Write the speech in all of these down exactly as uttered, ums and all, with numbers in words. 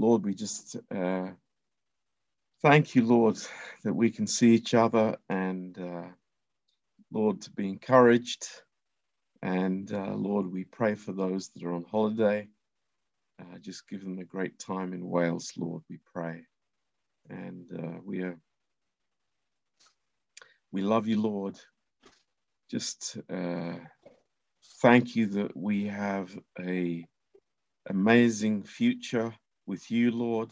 Lord, we just uh, thank you, Lord, that we can see each other and, uh, Lord, to be encouraged. And, uh, Lord, we pray for those that are on holiday. Uh, just give them a great time in Wales, Lord, we pray. And uh, we are, we love you, Lord. Just uh, thank you that we have a amazing future with you, Lord.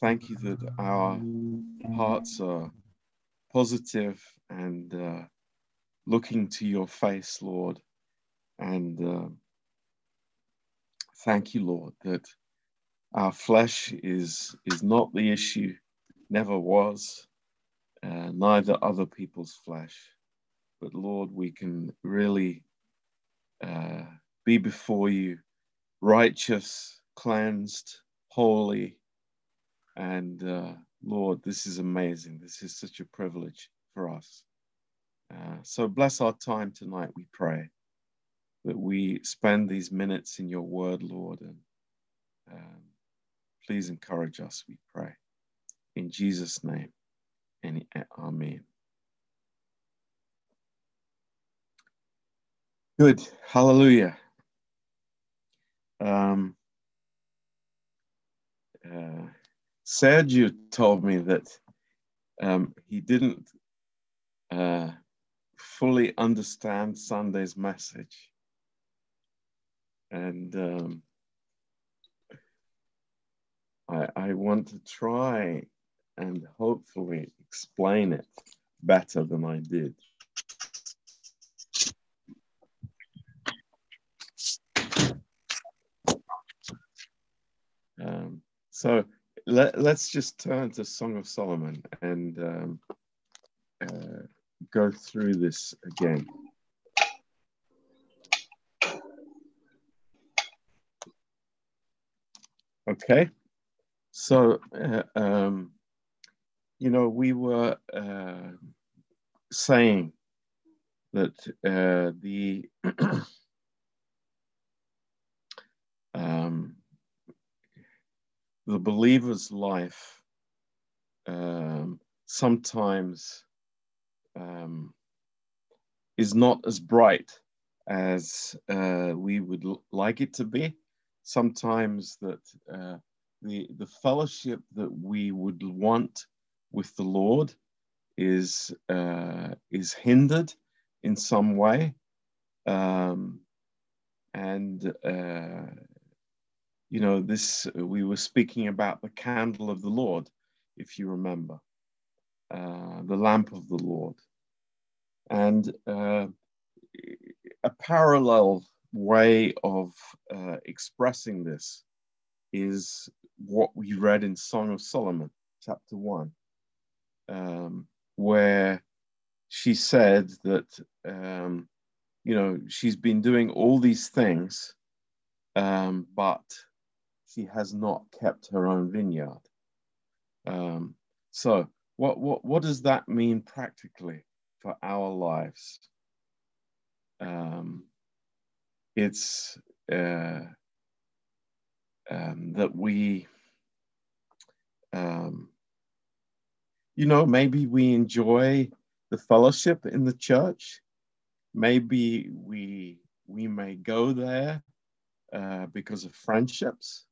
Thank you that our hearts are positive and uh, looking to your face, Lord. And uh, thank you, Lord, that our flesh is, is not the issue, never was, uh, neither other people's flesh. But, Lord, we can really uh, be before you, righteous, cleansed, holy. And, uh, Lord, this is amazing. This is such a privilege for us. Uh, so bless our time tonight, we pray, that we spend these minutes in your word, Lord. And um, please encourage us, we pray. In Jesus' name, and amen. Good. Hallelujah. Um, uh, Sergio told me that um, he didn't uh, fully understand Sunday's message. And um, I, I want to try and hopefully explain it better than I did. Um, so let, let's just turn to Song of Solomon and um, uh, go through this again. Okay, so, uh, um, you know, we were uh, saying that uh, the um, the believer's life um, sometimes um, is not as bright as uh, we would like it to be. Sometimes that uh, the, the fellowship that we would want with the Lord is, uh, is hindered in some way. Um, and, uh, you know, this, we were speaking about the candle of the Lord, if you remember, uh, the lamp of the Lord. And uh, a parallel way of uh, expressing this is what we read in Song of Solomon, chapter one, um, where she said that, um, you know, she's been doing all these things, um, but she has not kept her own vineyard. Um, so what, what, what does that mean practically for our lives? Um, It's uh, um, that we, um, you know, maybe we enjoy the fellowship in the church. Maybe we we may go there uh, because of friendships,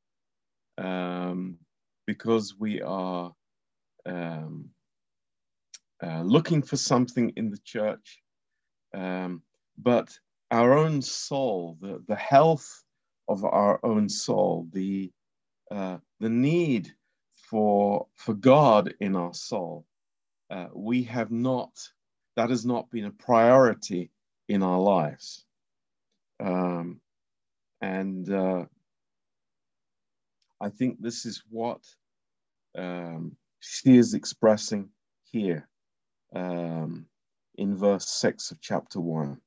um, because we are um, uh, looking for something in the church, um, but our own soul, the, the health of our own soul, the, uh, the need for, for God in our soul, uh, we have not, that has not been a priority in our lives. Um, and uh, I think this is what um, she is expressing here um, in verse six of chapter one.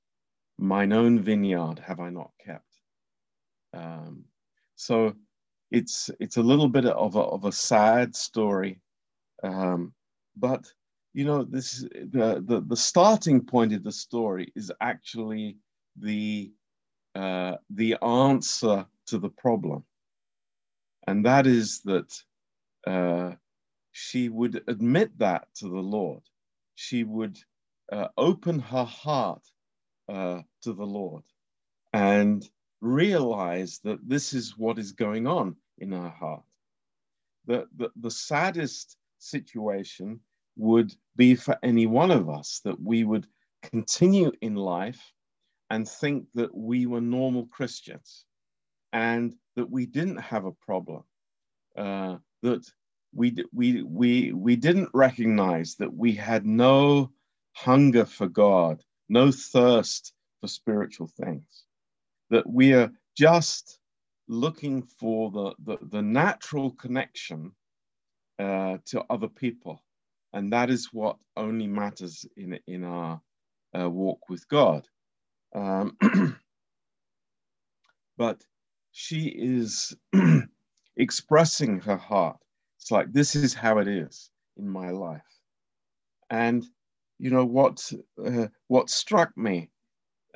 Mine own vineyard have I not kept. Um, so it's it's a little bit of a, of a sad story, um, but you know this the, the the starting point of the story is actually the uh, the answer to the problem, And that is that uh, she would admit that to the Lord. She would uh, open her heart uh, to the Lord and realize that this is what is going on in her heart. The, the, the saddest situation would be for any one of us, that we would continue in life and think that we were normal Christians and that we didn't have a problem, uh, that we, we, we, we didn't recognize that we had no hunger for God, no thirst for spiritual things, that we are just looking for the, the, the natural connection uh, to other people. And that is what only matters in, in our uh, walk with God. Um, but she is expressing her heart. It's like, this is how it is in my life. And, you know, what, uh, what struck me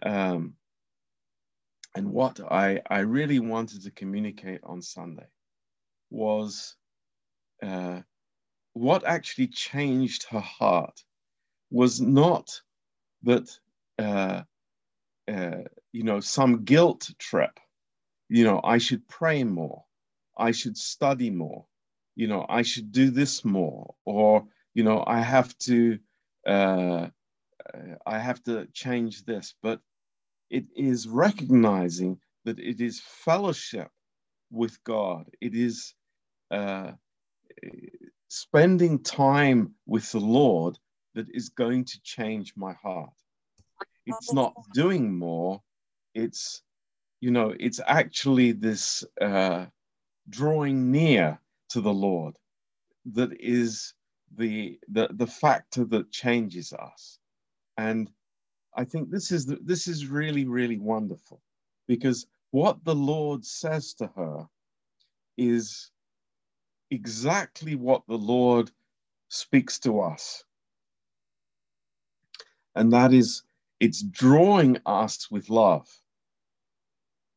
um, and what I, I really wanted to communicate on Sunday was uh, what actually changed her heart was not that, uh, uh, you know, some guilt trip. You know, I should pray more. I should study more. You know, I should do this more. Or, you know, I have to, uh, I have to change this. But it is recognizing that it is fellowship with God. It is uh, spending time with the Lord that is going to change my heart. It's not doing more. It's, you know, it's actually this uh, drawing near to the Lord that is the, the the factor that changes us. And I think this is the, this is really, really wonderful, because what the Lord says to her is exactly what the Lord speaks to us. And that is, it's drawing us with love.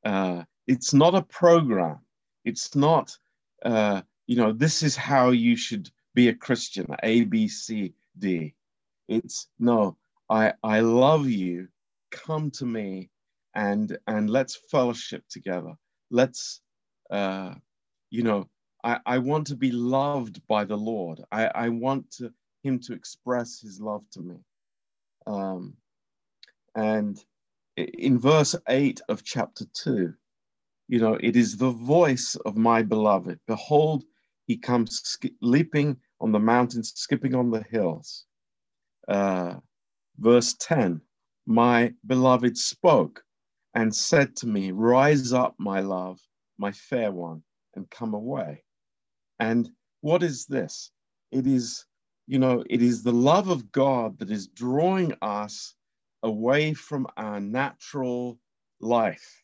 Uh, it's not a program. It's not, uh, you know, this is how you should be a Christian, A, B, C, D. It's, no, I, I love you. Come to me and, and let's fellowship together. Let's, uh, you know, I, I want to be loved by the Lord. I, I want to, him to express his love to me. Um, and in verse eight of chapter two, you know, it is the voice of my beloved. Behold, he comes leaping on the mountains, skipping on the hills. Uh, verse ten, my beloved spoke and said to me, rise up, my love, my fair one, and come away. And what is this? It is, you know, it is the love of God that is drawing us away from our natural life,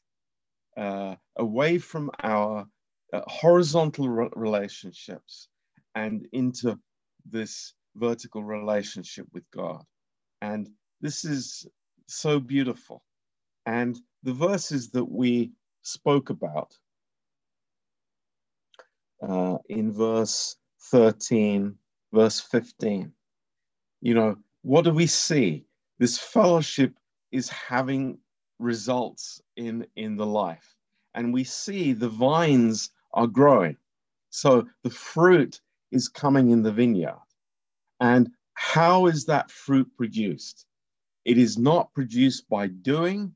uh, away from our uh, horizontal re- relationships and into this vertical relationship with God. And this is so beautiful. And the verses that we spoke about uh, in verse thirteen, verse fifteen, you know, what do we see? This fellowship is having results in, in the life. And we see the vines are growing. So the fruit is coming in the vineyard. And how is that fruit produced? It is not produced by doing.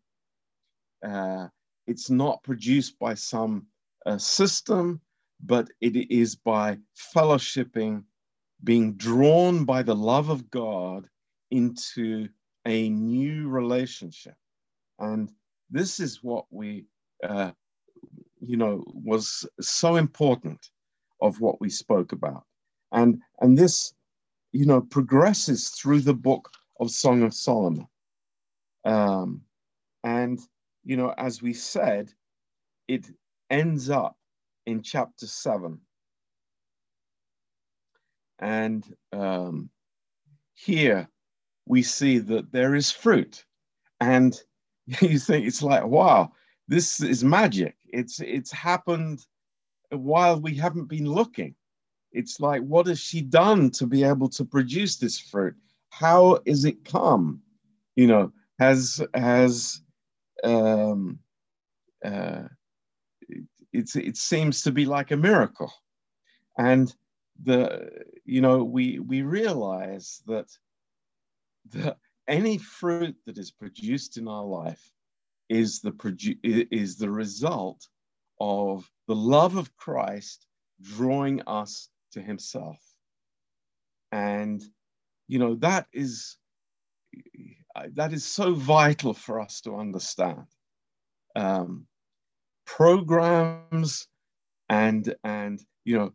Uh, it's not produced by some uh, system, but it is by fellowshipping, being drawn by the love of God into a new relationship. And this is what we, uh, you know, was so important of what we spoke about. And, and this, you know, progresses through the book of Song of Solomon. Um, and, you know, as we said, it ends up in chapter seven. And um, here, we see that there is fruit, and you think it's like, wow, this is magic. It's it's happened while we haven't been looking. It's like, what has she done to be able to produce this fruit? How is it come? You know, has, has, um, uh, it's, it seems to be like a miracle. And the, you know, we, we realize that the, any fruit that is produced in our life is the produ- is the result of the love of Christ drawing us to himself. And, you know, that is, that is so vital for us to understand. Um, programs and, and, you know,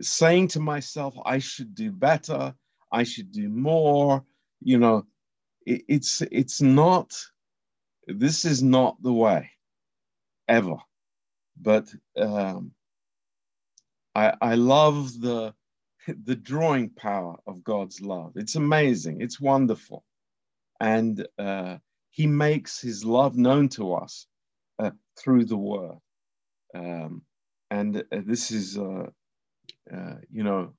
saying to myself, I should do better, I should do more, you know, it, it's, it's not, this is not the way, ever. But um, I, I love the, the drawing power of God's love. It's amazing, it's wonderful. And uh, he makes his love known to us uh, through the word. Um, and uh, this is, uh, uh, you know,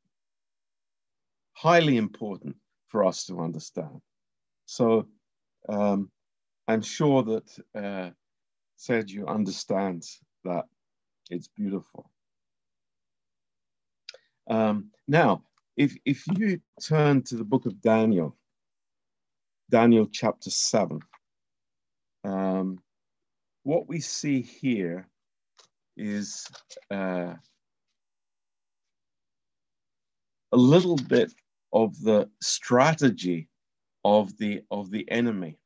highly important for us to understand. So um, I'm sure that uh, Sergio understands that. It's beautiful. Um, now, if, if you turn to the book of Daniel, Daniel chapter seven, um, what we see here is uh, a little bit of the strategy of the, of the enemy.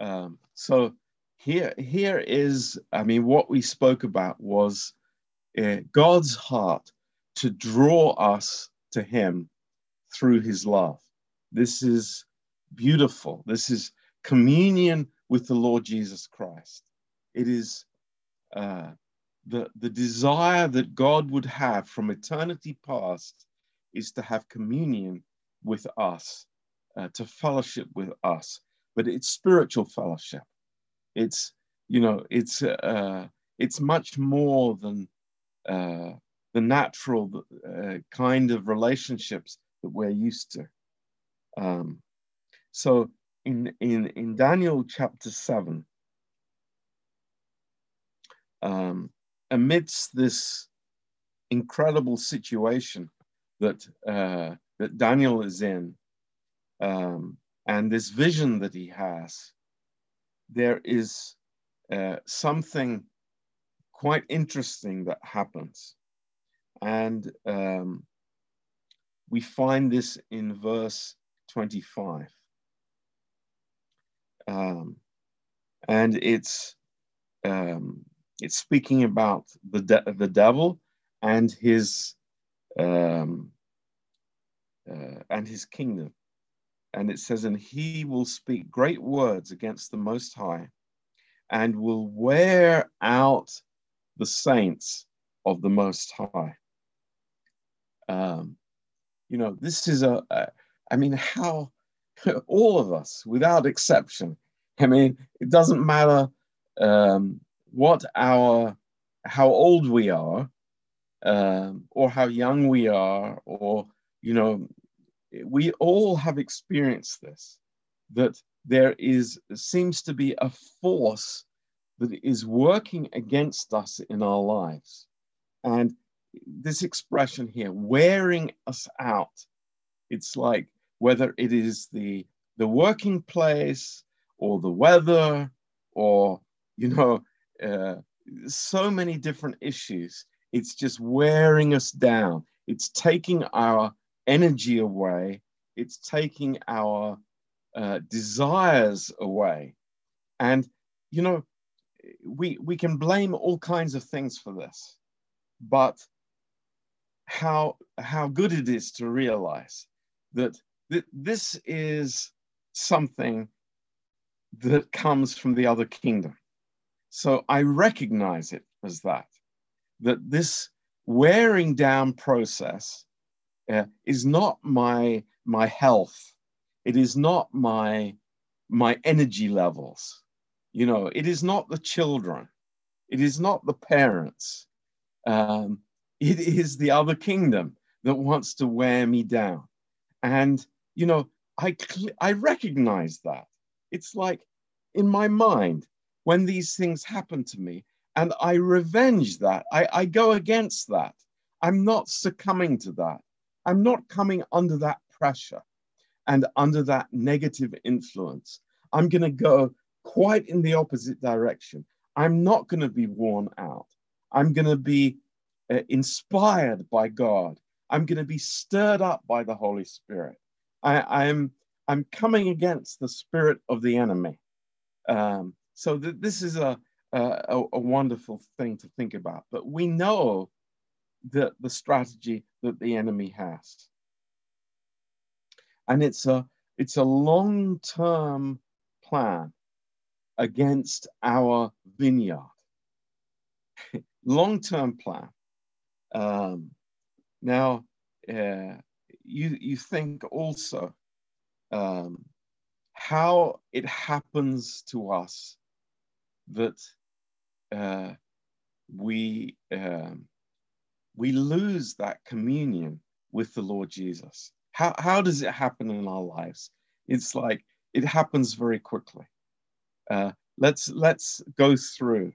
Um, so here, here is, I mean, what we spoke about was uh, God's heart to draw us to him through his love. This is beautiful. This is communion with the Lord Jesus Christ. It is uh, the, the desire that God would have from eternity past is to have communion with us, uh, to fellowship with us. But it's spiritual fellowship. It's, you know, it's, uh, it's much more than uh, the natural uh, kind of relationships that we're used to. Um, so in, in, in Daniel chapter seven, um, amidst this incredible situation that, uh, that Daniel is in, um, and this vision that he has, there is uh, something quite interesting that happens. And um, we find this in verse twenty-five. Um, and it's, um, it's speaking about the, de the devil and his, um, uh, and his kingdom. And it says, and he will speak great words against the Most High and will wear out the saints of the Most High. Um, you know, this is a, a, I mean, how all of us, without exception, I mean, it doesn't matter um, what our, how old we are um, or how young we are or, you know, we all have experienced this, that there is, seems to be a force that is working against us in our lives. And this expression here, wearing us out, it's like whether it is the, the working place or the weather or, you know, uh, so many different issues. It's just wearing us down. It's taking our energy away, it's taking our uh, desires away. And, you know, we, we can blame all kinds of things for this, but how, how good it is to realize that th this is something that comes from the other kingdom. So I recognize it as that, that this wearing down process Uh, is not my my health. It is not my my energy levels. You know, it is not the children. It is not the parents. Um, it is the other kingdom that wants to wear me down. And, you know, I, I recognize that. It's like in my mind, when these things happen to me and I revenge that, I, I go against that. I'm not succumbing to that. I'm not coming under that pressure and under that negative influence. I'm going to go quite in the opposite direction. I'm not going to be worn out. I'm going to be uh, inspired by God. I'm going to be stirred up by the Holy Spirit. I, I'm, I'm coming against the spirit of the enemy. Um, so th this is a, a, a wonderful thing to think about. But we know the, the strategy that the enemy has. And it's a, it's a long-term plan against our vineyard. Long-term plan. Um, now, uh, you, you think also um, how it happens to us that uh, we, um, we lose that communion with the Lord Jesus. How, how does it happen in our lives? It's like it happens very quickly. Uh, let's let's go through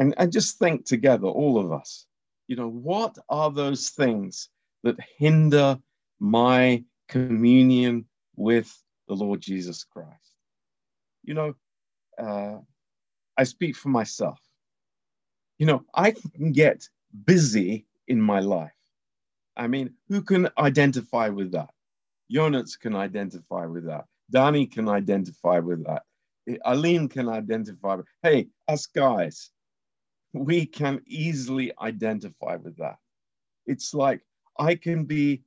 and, and just think together, all of us. You know, what are those things that hinder my communion with the Lord Jesus Christ? You know, uh, I speak for myself. You know, I can get busy in my life. I mean, who can identify with that? Jonas can identify with that. Dani can identify with that. Aline can identify with, hey, us guys, we can easily identify with that. It's like I can be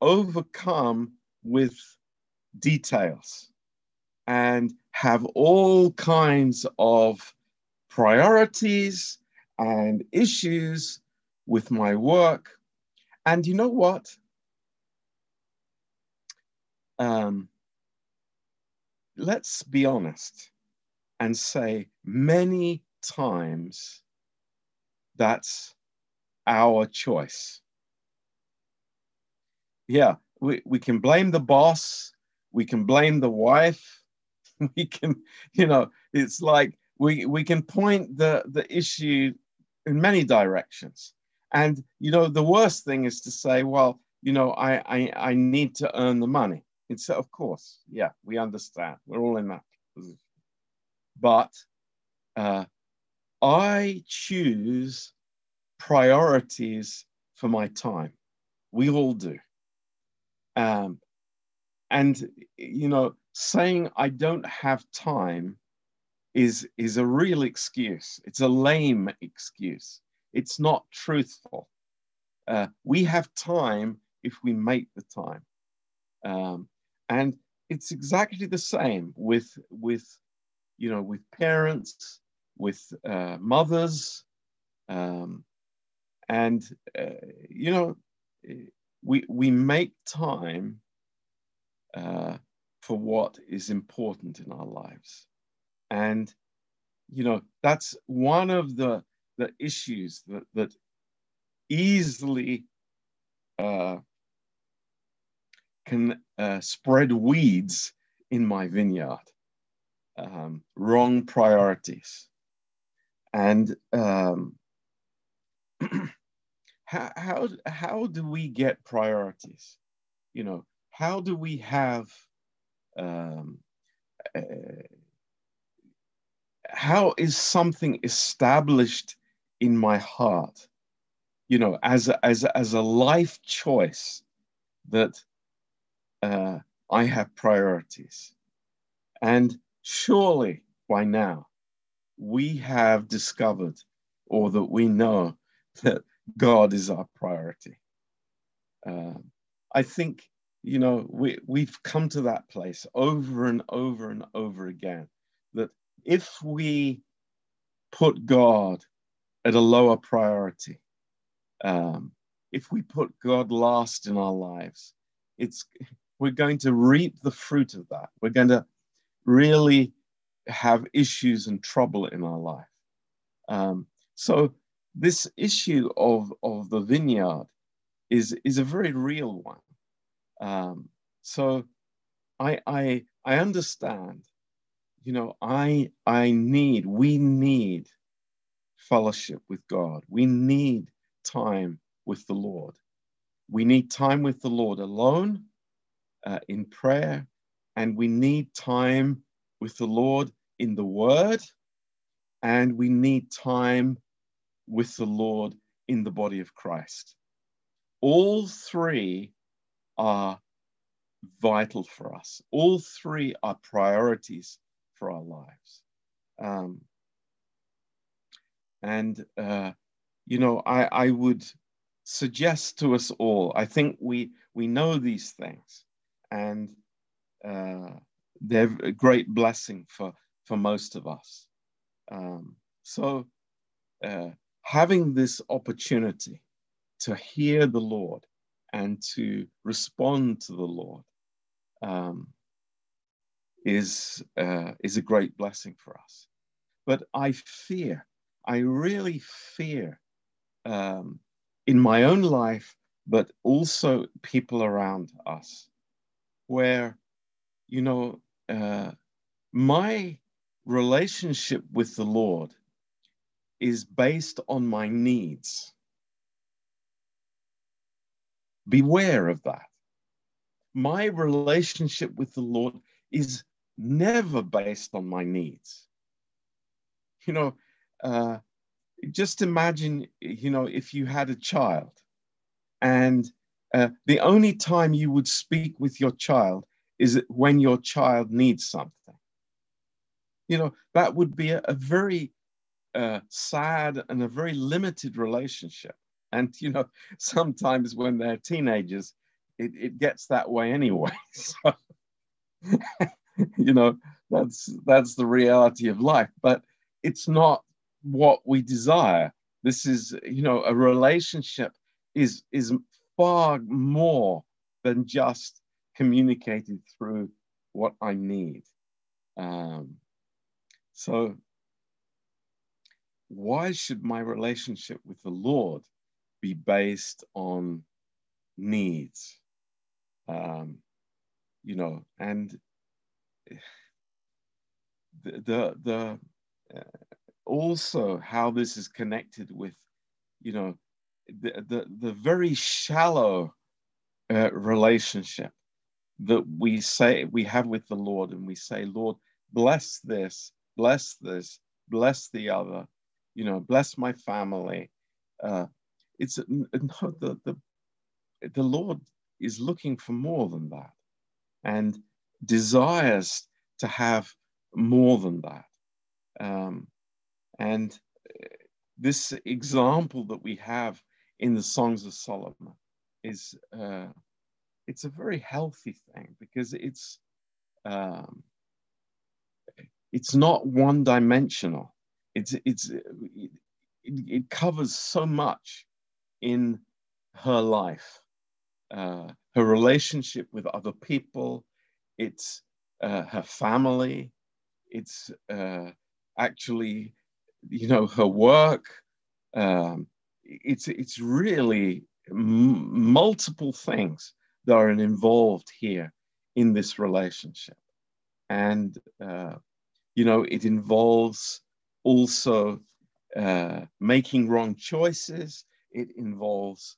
overcome with details and have all kinds of priorities and issues with my work. And you know what? Um, Let's be honest and say many times that's our choice. Yeah, we, we can blame the boss. We can blame the wife. We can, you know, it's like we, we can point the, the issue in many directions. And, you know, the worst thing is to say, well, you know, I, I, I need to earn the money. It's, of course, yeah, we understand. We're all in that position. But uh, I choose priorities for my time. We all do. Um, and, you know, saying I don't have time is, is a real excuse. It's a lame excuse. It's not truthful. Uh, we have time if we make the time. Um, And it's exactly the same with, with, you know, with parents, with uh, mothers. Um, and, uh, you know, we, we make time uh, for what is important in our lives. And, you know, that's one of the, the issues that, that easily uh, can uh, spread weeds in my vineyard, um, wrong priorities. And um, how, how, how do we get priorities? You know, how do we have, um, uh, how is something established in my heart, you know, as a, as a, as a life choice that Uh, I have priorities? And surely by now we have discovered, or that we know, that God is our priority. Uh, I think, you know, we, we've come to that place over and over and over again, that if we put God at a lower priority, um, if we put God last in our lives, it's, we're going to reap the fruit of that. We're going to really have issues and trouble in our life. Um, so this issue of, of the vineyard is, is a very real one. Um, so I, I, I understand, you know, I, I need, we need fellowship with God. We need time with the Lord. We need time with the Lord alone, uh, in prayer, and we need time with the Lord in the Word, and we need time with the Lord in the body of Christ. All three are vital for us. All three are priorities for our lives. Um, and, uh, you know, I, I would suggest to us all, I think we, we know these things, and uh, they're a great blessing for, for most of us. Um, so uh, having this opportunity to hear the Lord and to respond to the Lord um, is, uh, is a great blessing for us. But I fear, I really fear um, in my own life, but also people around us, where, you know, uh, my relationship with the Lord is based on my needs. Beware of that. My relationship with the Lord is never based on my needs. You know, uh, just imagine, you know, if you had a child, and uh, the only time you would speak with your child is when your child needs something. You know, that would be a, a very uh, sad and a very limited relationship. And, you know, sometimes when they're teenagers, it, it gets that way anyway. So, you know, that's, that's the reality of life. But it's not what we desire. This is, you know, a relationship is, is far more than just communicated through what I need. Um, so why should my relationship with the Lord be based on needs, um, you know, and the the, the uh, also how this is connected with, you know, the the, the very shallow uh, relationship that we say we have with the Lord, and we say, Lord, bless this, bless this, bless the other, you know, bless my family. Uh, It's no, the, the, the Lord is looking for more than that, and desires to have more than that. Um, and this example that we have in the Songs of Solomon is uh, it's a very healthy thing, because it's um, it's not one dimensional. It's it's it, it covers so much in her life, uh, her relationship with other people, it's uh, her family, it's uh, actually, you know, her work. Um, it's, it's really m multiple things that are involved here in this relationship. And, uh, you know, it involves also uh, making wrong choices. It involves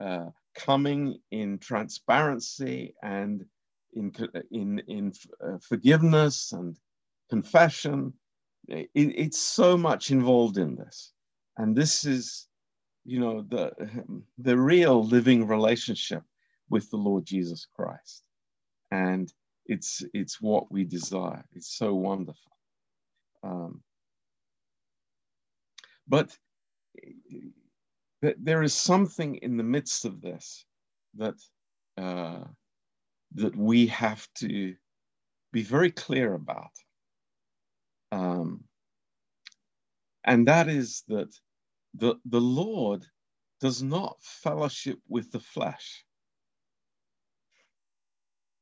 uh, coming in transparency and in, in, in uh, forgiveness and confession. It, it's so much involved in this. And this is, you know, the, the real living relationship with the Lord Jesus Christ. And it's, it's what we desire. It's so wonderful. Um, but... There is something in the midst of this that uh, that we have to be very clear about, um, and that is that the the Lord does not fellowship with the flesh.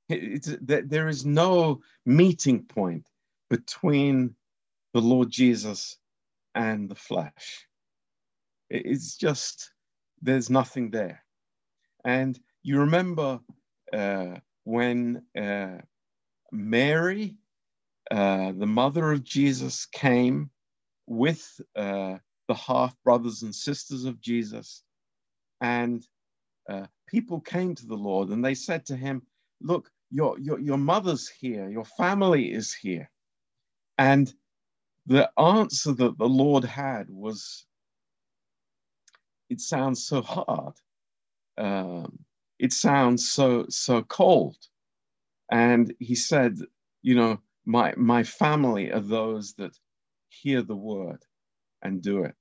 It's, there is no meeting point between the Lord Jesus and the flesh. It's just, there's nothing there. And you remember uh, when uh, Mary, uh, the mother of Jesus, came with uh, the half-brothers and sisters of Jesus, and uh, people came to the Lord and they said to him, look, your, your, your mother's here, your family is here. And the answer that the Lord had was, it sounds so hard. Um, it sounds so, so cold. And he said, you know, my, my family are those that hear the word and do it.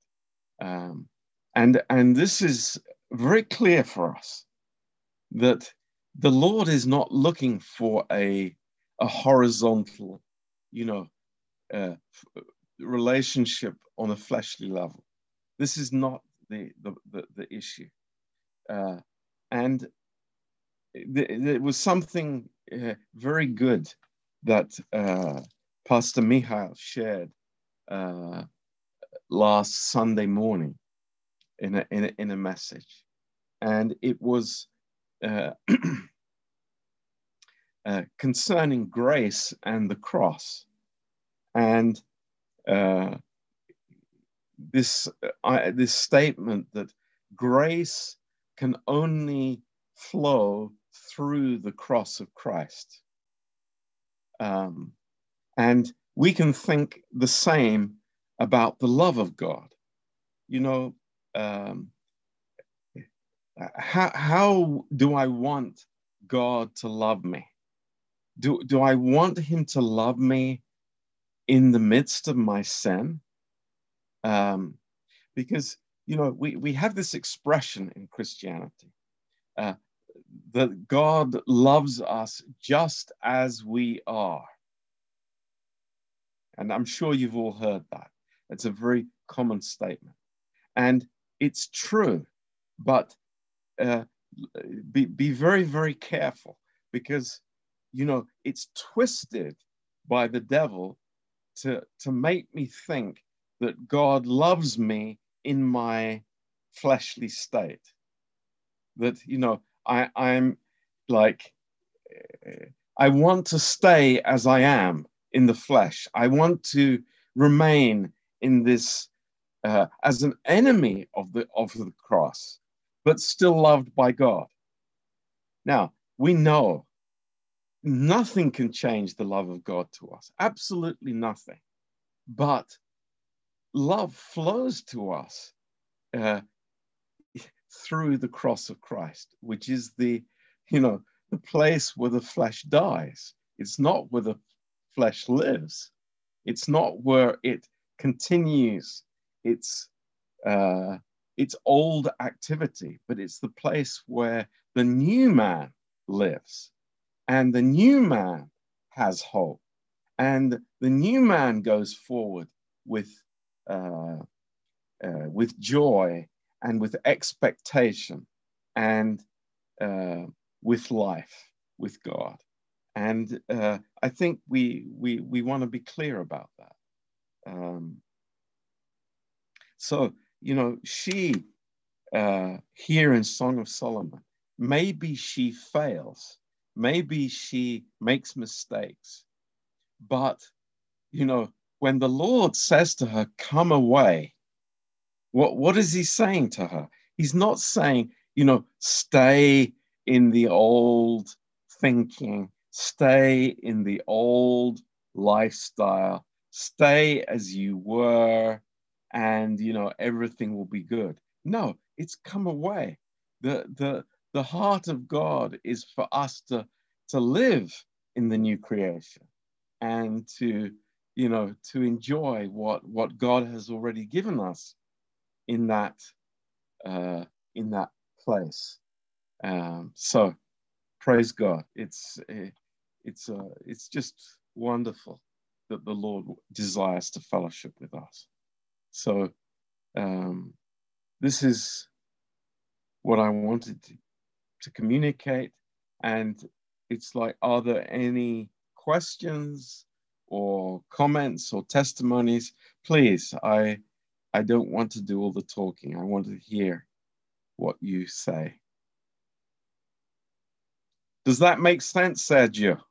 Um, and, and this is very clear for us that the Lord is not looking for a, a horizontal, you know, uh, relationship on a fleshly level. This is not the, the, the, the issue. Uh, and there was something uh, very good that uh, Pastor Mihail shared uh, last Sunday morning in a, in a, in a message. And it was uh, uh, concerning grace and the cross. And uh, this, uh, this statement that grace can only flow through the cross of Christ. Um, and we can think the same about the love of God. You know, um, how, how do I want God to love me? Do, do I want him to love me in the midst of my sin? Um, because You know, we, we have this expression in Christianity uh, that God loves us just as we are. And I'm sure you've all heard that. It's a very common statement. And it's true, but uh, be, be very, very careful because, you know, it's twisted by the devil to, to make me think that God loves me in my fleshly state, that, you know, I, I'm like, I want to stay as I am in the flesh. I want to remain in this uh, as an enemy of the, of the cross, but still loved by God. Now, we know nothing can change the love of God to us, absolutely nothing, but love flows to us uh, through the cross of Christ, which is the, you know, the place where the flesh dies. It's not where the flesh lives. It's not where it continues its uh, its old activity, but it's the place where the new man lives, and the new man has hope, and the new man goes forward with. Uh, uh, with joy and with expectation and uh, with life, with God. And uh, I think we, we, we want to be clear about that. Um, so, you know, she, uh, here in Song of Solomon, maybe she fails, maybe she makes mistakes, but, you know, when the Lord says to her, come away, what, what is he saying to her? He's not saying, you know, stay in the old thinking, stay in the old lifestyle, stay as you were, and, you know, everything will be good. No, it's come away. The, the, the heart of God is for us to, to live in the new creation and to, you know, to enjoy what, what God has already given us in that, uh, in that place. Um, so praise God. It's, it's, uh, it's just wonderful that the Lord desires to fellowship with us. So um, this is what I wanted to, to communicate. And it's like, are there any questions or comments or testimonies? Please, I I don't want to do all the talking. I want to hear what you say. Does that make sense, Sergio?